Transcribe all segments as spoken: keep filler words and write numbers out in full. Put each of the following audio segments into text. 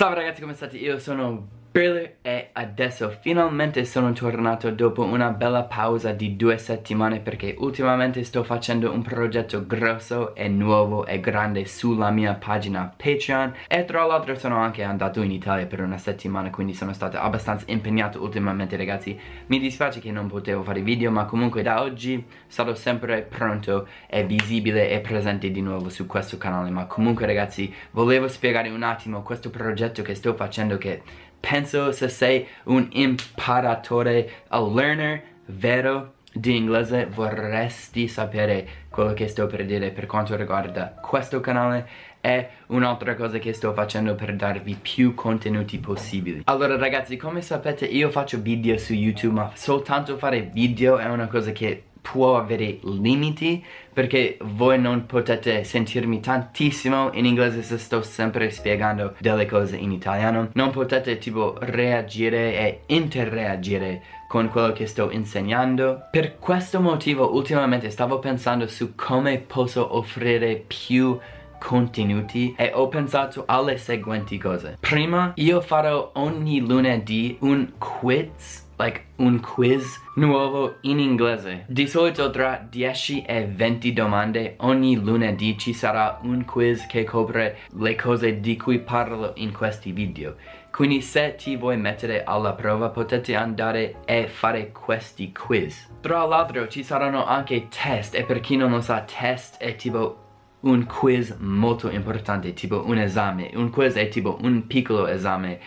Salve ragazzi, come state? Io sono Bringlese e adesso finalmente sono tornato dopo una bella pausa di due settimane perché ultimamente sto facendo un progetto grosso e nuovo e grande sulla mia pagina Patreon e tra l'altro sono anche andato in Italia per una settimana, quindi sono stato abbastanza impegnato ultimamente ragazzi. Mi dispiace che non potevo fare video, ma comunque da oggi sarò sempre pronto e visibile e presente di nuovo su questo canale. Ma comunque ragazzi, volevo spiegare un attimo questo progetto che sto facendo, che penso se sei un imparatore, a learner vero di inglese, vorresti sapere quello che sto per dire per quanto riguarda questo canale e un'altra cosa che sto facendo per darvi più contenuti possibili. Allora ragazzi, come sapete io faccio video su YouTube, ma soltanto fare video è una cosa che può avere limiti perché voi non potete sentirmi tantissimo in inglese se sto sempre spiegando delle cose in italiano. Non potete tipo reagire e interreagire con quello che sto insegnando. Per questo motivo ultimamente stavo pensando su come posso offrire più contenuti e ho pensato alle seguenti cose. Prima, io farò ogni lunedì un quiz, like un quiz nuovo in inglese. Di solito tra dieci e venti domande ogni lunedì ci sarà un quiz che copre le cose di cui parlo in questi video. Quindi se ti vuoi mettere alla prova potete andare e fare questi quiz. Tra l'altro ci saranno anche test, e per chi non lo sa, test è tipo un quiz molto importante, tipo un esame. Un quiz è tipo un piccolo esame,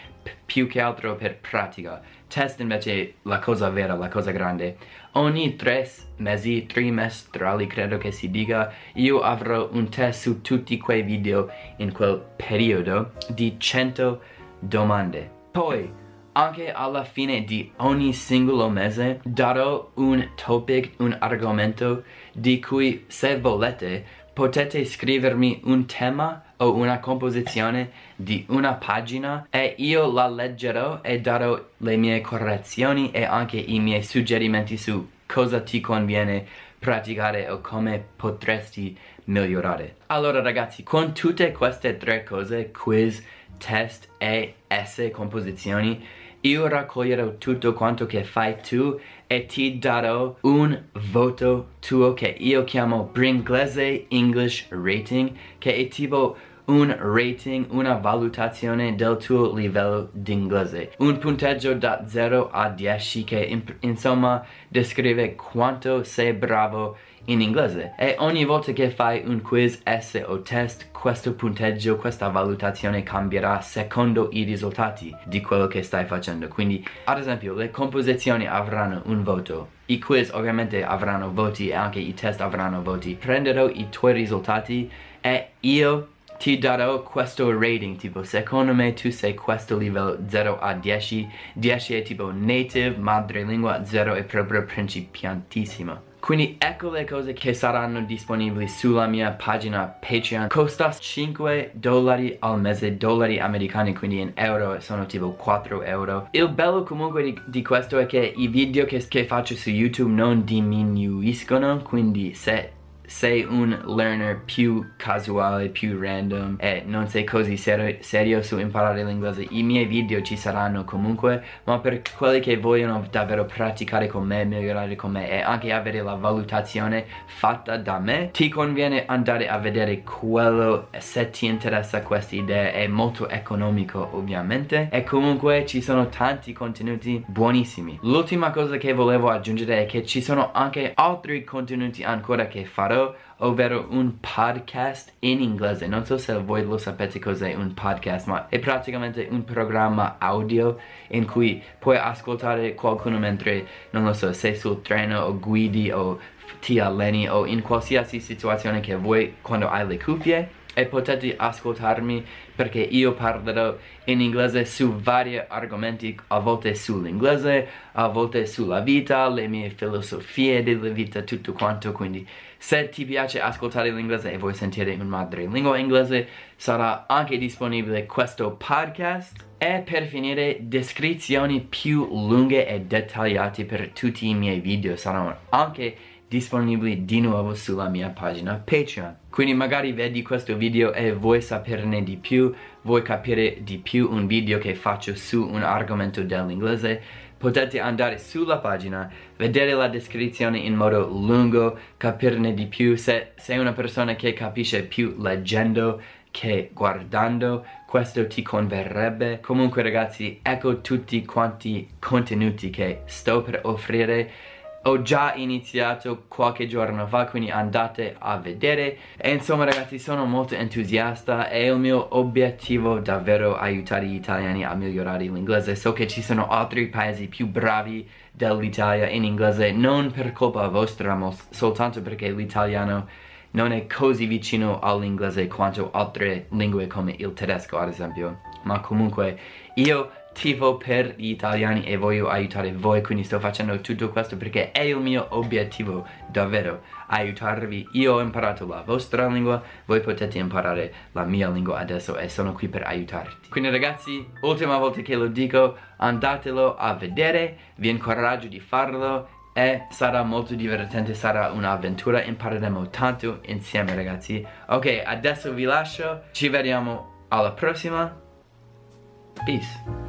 più che altro per pratica. Test invece la cosa vera, la cosa grande. Ogni tre mesi, trimestrali credo che si dica, io avrò un test su tutti quei video in quel periodo di cento domande. Poi anche alla fine di ogni singolo mese darò un topic, un argomento di cui se volete potete scrivermi un tema o una composizione di una pagina e io la leggerò e darò le mie correzioni e anche i miei suggerimenti su cosa ti conviene praticare o come potresti migliorare. Allora ragazzi, con tutte queste tre cose, quiz, test e esse composizioni, io raccoglierò tutto quanto che fai tu e ti darò un voto tuo che io chiamo Bringlese English Rating, che è tipo un rating, una valutazione del tuo livello d'inglese. Un punteggio da zero a dieci che in, insomma descrive quanto sei bravo in inglese. E ogni volta che fai un quiz, essay o test, questo punteggio, questa valutazione cambierà secondo i risultati di quello che stai facendo. Quindi ad esempio le composizioni avranno un voto, i quiz ovviamente avranno voti e anche i test avranno voti. Prenderò i tuoi risultati e io ti darò questo rating, tipo secondo me tu sei questo livello zero a dieci, dieci è tipo native, madrelingua, zero è proprio principiantissimo. Quindi ecco le cose che saranno disponibili sulla mia pagina Patreon. Costa cinque dollari al mese, dollari americani, quindi in euro sono tipo quattro euro. Il bello comunque di, di questo è che i video che, che faccio su YouTube non diminuiscono, quindi se sei un learner più casuale, più random e non sei così serio, serio su imparare l'inglese, i miei video ci saranno comunque, ma per quelli che vogliono davvero praticare con me, migliorare con me e anche avere la valutazione fatta da me, ti conviene andare a vedere quello se ti interessa questa idea, è molto economico ovviamente e comunque ci sono tanti contenuti buonissimi. L'ultima cosa che volevo aggiungere è che ci sono anche altri contenuti ancora che farò, ovvero un podcast in inglese. Non so se voi lo sapete cos'è un podcast, ma è praticamente un programma audio in cui puoi ascoltare qualcuno mentre, non lo so, sei sul treno o guidi o ti alleni o in qualsiasi situazione che vuoi quando hai le cuffie e potete ascoltarmi perché io parlerò in inglese su vari argomenti, a volte sull'inglese, a volte sulla vita, le mie filosofie della vita, tutto quanto. Quindi se ti piace ascoltare l'inglese e vuoi sentire un madrelingua inglese, sarà anche disponibile questo podcast. E per finire, descrizioni più lunghe e dettagliate per tutti i miei video saranno anche disponibili di nuovo sulla mia pagina Patreon. Quindi magari vedi questo video e vuoi saperne di più, vuoi capire di più un video che faccio su un argomento dell'inglese, potete andare sulla pagina, vedere la descrizione in modo lungo, capirne di più. Se sei una persona che capisce più leggendo che guardando, questo ti converrebbe. Comunque ragazzi, ecco tutti quanti contenuti che sto per offrire. Ho già iniziato qualche giorno fa, quindi andate a vedere. E insomma ragazzi, sono molto entusiasta e il mio obiettivo è davvero aiutare gli italiani a migliorare l'inglese. So che ci sono altri paesi più bravi dell'Italia in inglese, non per colpa vostra, ma soltanto perché l'italiano non è così vicino all'inglese quanto altre lingue come il tedesco ad esempio. Ma comunque io tifo per gli italiani e voglio aiutare voi, quindi sto facendo tutto questo perché è il mio obiettivo davvero, aiutarvi. Io ho imparato la vostra lingua, voi potete imparare la mia lingua adesso e sono qui per aiutarti. Quindi ragazzi, ultima volta che lo dico, andatelo a vedere, vi incoraggio di farlo e sarà molto divertente, sarà un'avventura, impareremo tanto insieme ragazzi. Ok, adesso vi lascio, ci vediamo alla prossima. Peace.